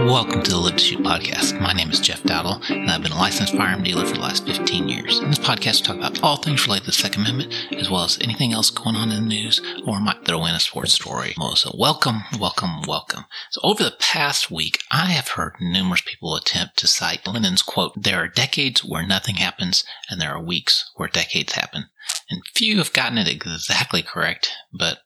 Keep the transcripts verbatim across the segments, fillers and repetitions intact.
Welcome to the Live to Shoot Podcast. My name is Jeff Dowdle, and I've been a licensed firearm dealer for the last fifteen years. In this podcast, we talk about all things related to the Second Amendment, as well as anything else going on in the news, or I might throw in a sports story. So welcome, welcome, welcome. So over the past week, I have heard numerous people attempt to cite Lenin's quote, "There are decades where nothing happens, and there are weeks where decades happen." And few have gotten it exactly correct, but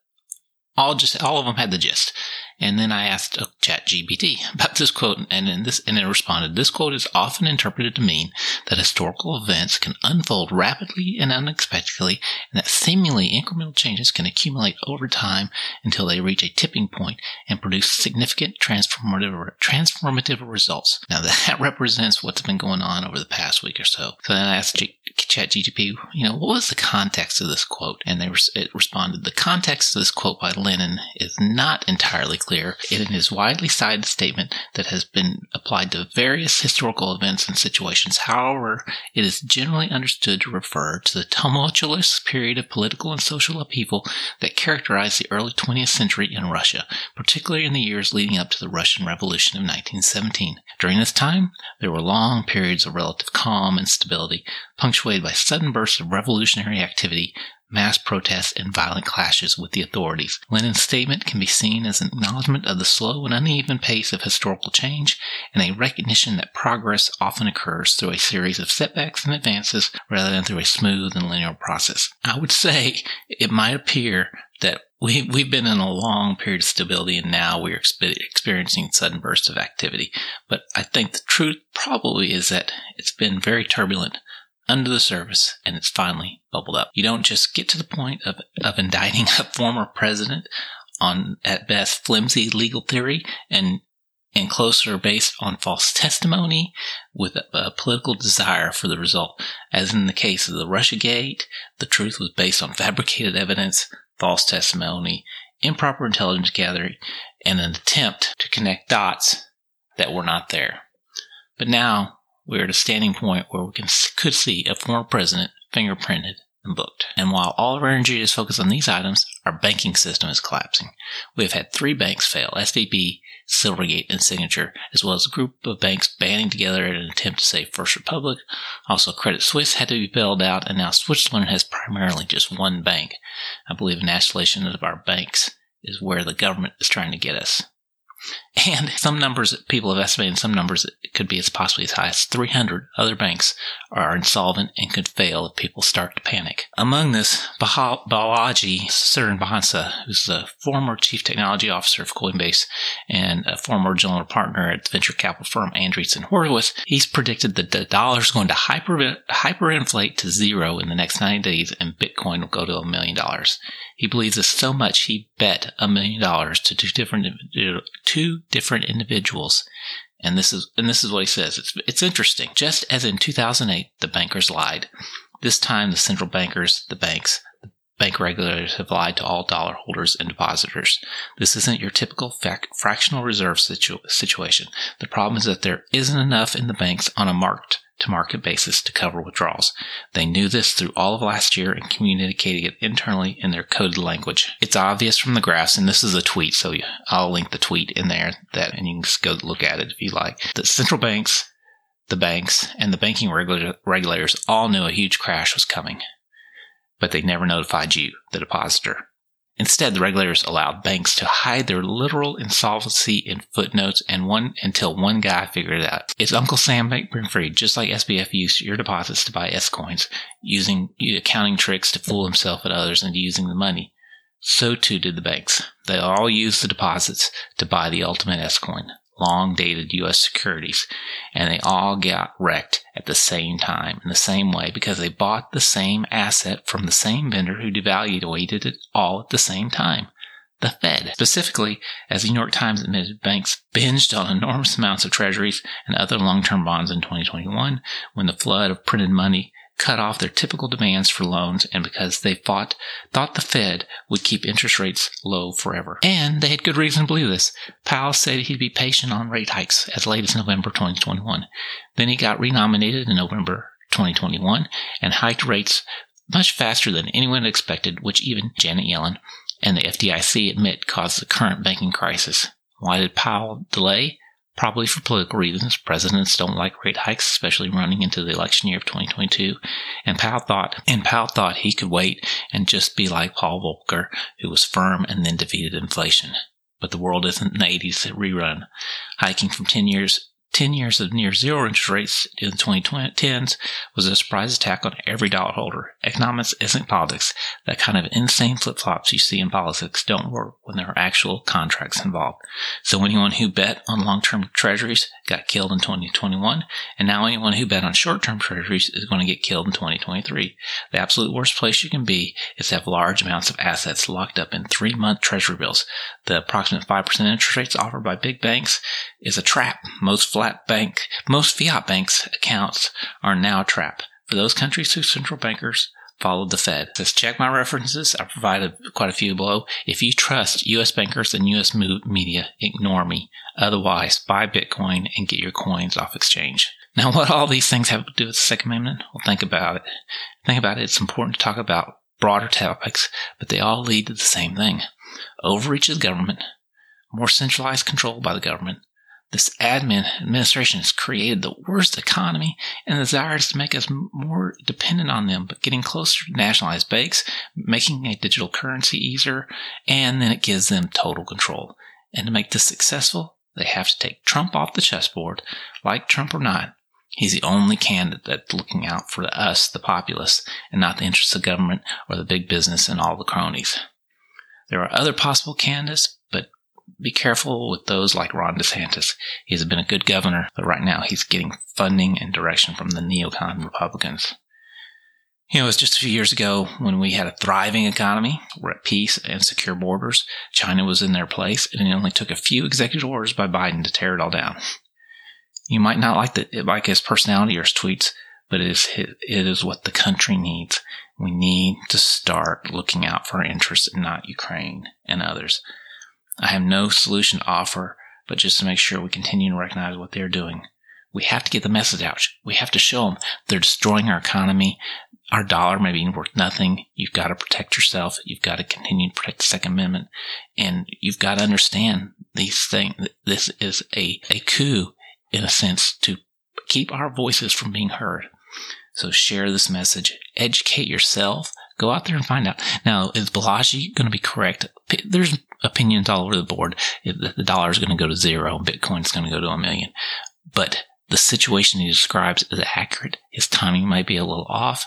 All just all of them had the gist. And then I asked oh, ChatGPT about this quote, and in this and it responded, "This quote is often interpreted to mean that historical events can unfold rapidly and unexpectedly, and that seemingly incremental changes can accumulate over time until they reach a tipping point and produce significant transformative transformative results." Now that represents what's been going on over the past week or so. So then I asked G- ChatGPT, you know, what was the context of this quote? And they re- it responded, "The context of this quote by Lenin is not entirely clear. It is widely cited statement that has been applied to various historical events and situations. However, it is generally understood to refer to the tumultuous period of political and social upheaval that characterized the early twentieth century in Russia, particularly in the years leading up to the Russian Revolution of nineteen seventeen. During this time, there were long periods of relative calm and stability, punctuated by sudden bursts of revolutionary activity, mass protests, and violent clashes with the authorities. Lenin's statement can be seen as an acknowledgement of the slow and uneven pace of historical change and a recognition that progress often occurs through a series of setbacks and advances rather than through a smooth and linear process." I would say it might appear that we, we've been in a long period of stability and now we're expe- experiencing sudden bursts of activity. But I think the truth probably is that it's been very turbulent under the surface, and it's finally bubbled up. You don't just get to the point of, of indicting a former president on, at best, flimsy legal theory and, and closer based on false testimony with a, a political desire for the result. As in the case of the Russiagate, the truth was based on fabricated evidence, false testimony, improper intelligence gathering, and an attempt to connect dots that were not there. But now, we're at a standing point where we can, could see a former president fingerprinted and booked. And while all of our energy is focused on these items, our banking system is collapsing. We have had three banks fail, S V B, Silvergate, and Signature, as well as a group of banks banding together in an attempt to save First Republic. Also, Credit Suisse had to be bailed out, and now Switzerland has primarily just one bank. I believe an annihilation of our banks is where the government is trying to get us. And some numbers, people have estimated some numbers, it could be as possibly as high as three hundred other banks are insolvent and could fail if people start to panic. Among this, Bah- Balaji Srinivasan, who's the former chief technology officer of Coinbase and a former general partner at venture capital firm Andreessen Horowitz, he's predicted that the dollar is going to hyper, hyperinflate to zero in the next ninety days and Bitcoin will go to a million dollars. He believes this so much he bet a million dollars to two different two different individuals, and this is and this is what he says. It's it's interesting. Just as in two thousand eight, the bankers lied. This time, the central bankers, the banks, the bank regulators have lied to all dollar holders and depositors. This isn't your typical fac- fractional reserve situ- situation. The problem is that there isn't enough in the banks on a marked to market basis to cover withdrawals. They knew this through all of last year and communicated it internally in their coded language. It's obvious from the graphs, and this is a tweet, so I'll link the tweet in there, that, and you can just go look at it if you like. The central banks, the banks, and the banking regula- regulators all knew a huge crash was coming, but they never notified you, the depositor. Instead, the regulators allowed banks to hide their literal insolvency in footnotes and one until one guy figured it out. It's Uncle Sam Bankman-Fried, just like S B F used your deposits to buy S-coins, using accounting tricks to fool himself and others into using the money. So too did the banks. They all used the deposits to buy the ultimate S-coin, long-dated U S securities, and they all got wrecked at the same time in the same way because they bought the same asset from the same vendor who devaluated it all at the same time, the Fed. Specifically, as the New York Times admitted, banks binged on enormous amounts of treasuries and other long-term bonds in twenty twenty-one when the flood of printed money cut off their typical demands for loans and because they fought, thought the Fed would keep interest rates low forever. And they had good reason to believe this. Powell said he'd be patient on rate hikes as late as November twenty twenty-one. Then he got renominated in November twenty twenty-one and hiked rates much faster than anyone expected, which even Janet Yellen and the F D I C admit caused the current banking crisis. Why did Powell delay? Probably for political reasons. Presidents don't like rate hikes, especially running into the election year of twenty twenty-two. And Powell thought, and Powell thought he could wait and just be like Paul Volcker, who was firm and then defeated inflation. But the world isn't an eighties rerun. Hiking from ten years, ten years of near zero interest rates in the twenty tens was a surprise attack on every dollar holder. Economics isn't politics. That kind of insane flip-flops you see in politics don't work when there are actual contracts involved. So anyone who bet on long-term treasuries got killed in twenty twenty-one, and now anyone who bet on short-term treasuries is going to get killed in twenty twenty-three. The absolute worst place you can be is to have large amounts of assets locked up in three-month treasury bills. The approximate five percent interest rates offered by big banks is a trap. Most flat bank, most fiat banks' accounts are now a trap for those countries whose central bankers followed the Fed. Just check my references. I provided quite a few below. If you trust U S bankers and U S media, ignore me. Otherwise, buy Bitcoin and get your coins off exchange. Now, what all these things have to do with the Second Amendment? Well, think about it. Think about it. It's important to talk about broader topics, but they all lead to the same thing. Overreach of the government, more centralized control by the government. This admin administration has created the worst economy and desires to make us more dependent on them, but getting closer to nationalized banks, making a digital currency easier, and then it gives them total control. And to make this successful, they have to take Trump off the chessboard, like Trump or not. He's the only candidate that's looking out for us, the populace, and not the interests of government or the big business and all the cronies. There are other possible candidates, but be careful with those like Ron DeSantis. He's been a good governor, but right now he's getting funding and direction from the neocon Republicans. You know, it was just a few years ago when we had a thriving economy, we're at peace and secure borders. China was in their place, and it only took a few executive orders by Biden to tear it all down. You might not like the, like his personality or his tweets, but it is, it is what the country needs. We need to start looking out for our interests and not Ukraine and others. I have no solution to offer, but just to make sure we continue to recognize what they're doing. We have to get the message out. We have to show them they're destroying our economy. Our dollar may be worth nothing. You've got to protect yourself. You've got to continue to protect the Second Amendment. And you've got to understand these things. This is a, a coup, in a sense, to keep our voices from being heard. So share this message. Educate yourself. Go out there and find out. Now, is Balaji going to be correct? There's opinions all over the board. The dollar is going to go to zero. Bitcoin is going to go to a million. But the situation he describes is accurate. His timing might be a little off.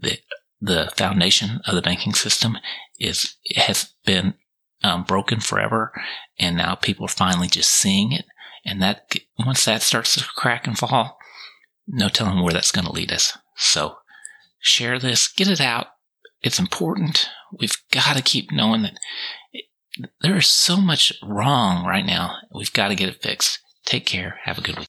The, the foundation of the banking system is has been um, broken forever. And now people are finally just seeing it. And that once that starts to crack and fall, no telling where that's going to lead us. So share this. Get it out. It's important. We've got to keep knowing that it, there is so much wrong right now. We've got to get it fixed. Take care. Have a good week.